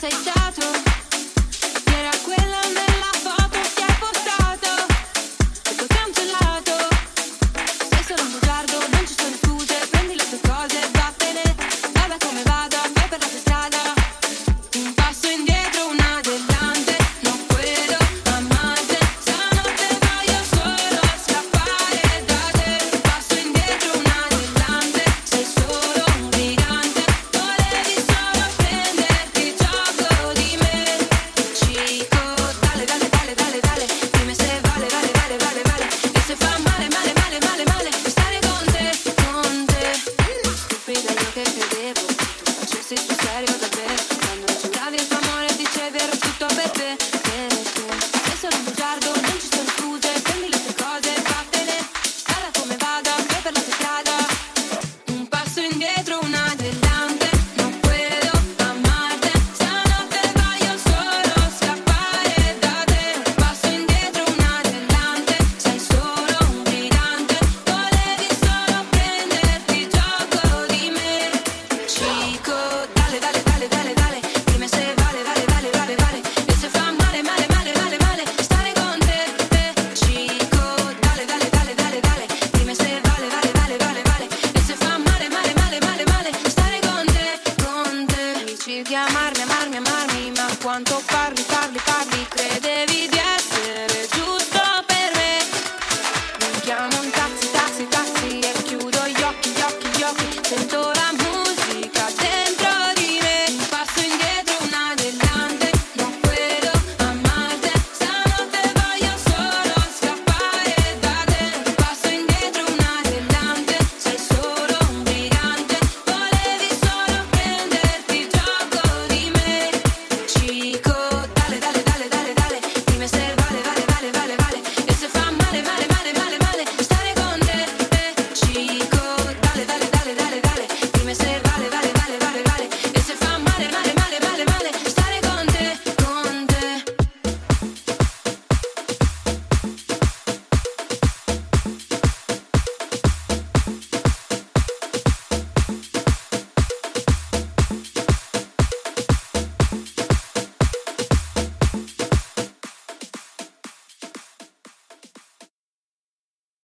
sei stato, che era quella nella foto che hai postato, tutto cancellato, sei solo un bugiardo, non ci sono scuse, prendi le tue cose, vattene, vada come vada, vai per la tua strada, un passo indietro, un adelante, non puedo amarte, stanotte voglio solo scappare da te, un passo indietro, un adelante, sei solo un gigante, volevi solo prenderti gioco di me, Chico, dale, dale, dale, dale, dale, dimmi se vale, vale, vale, vale, vale, e se fa male, male, male, male, male, stare con te, stupida io che credevo, tu facessi sul serio da te, quando giuravi il tuo amore dicevi ero tutto per te, ero tu, sei solo un bugiardo, non ci sono scuse, prendi le tue cose, vattene, vada come vada, vai per la tua strada, un passo indietro, un adelante, non puedo amarte, stanotte voglio solo scappare da te, un passo indietro, un adelante, sei solo un gigante, volevi solo prenderti gioco di me, Chico, dale, dale, dale, dale, dale, dimmi se vale, vale, vale, vale, vale, e se fa male, male, male, male, male, stare con te, Chico, dale, dale, dale, dale, dale, dimmi se vale, vale, vale, vale, vale, e se fa male, male, male, male, male, stare con te, con te, dici di amarmi, amarmi, amarmi, ma quanto fa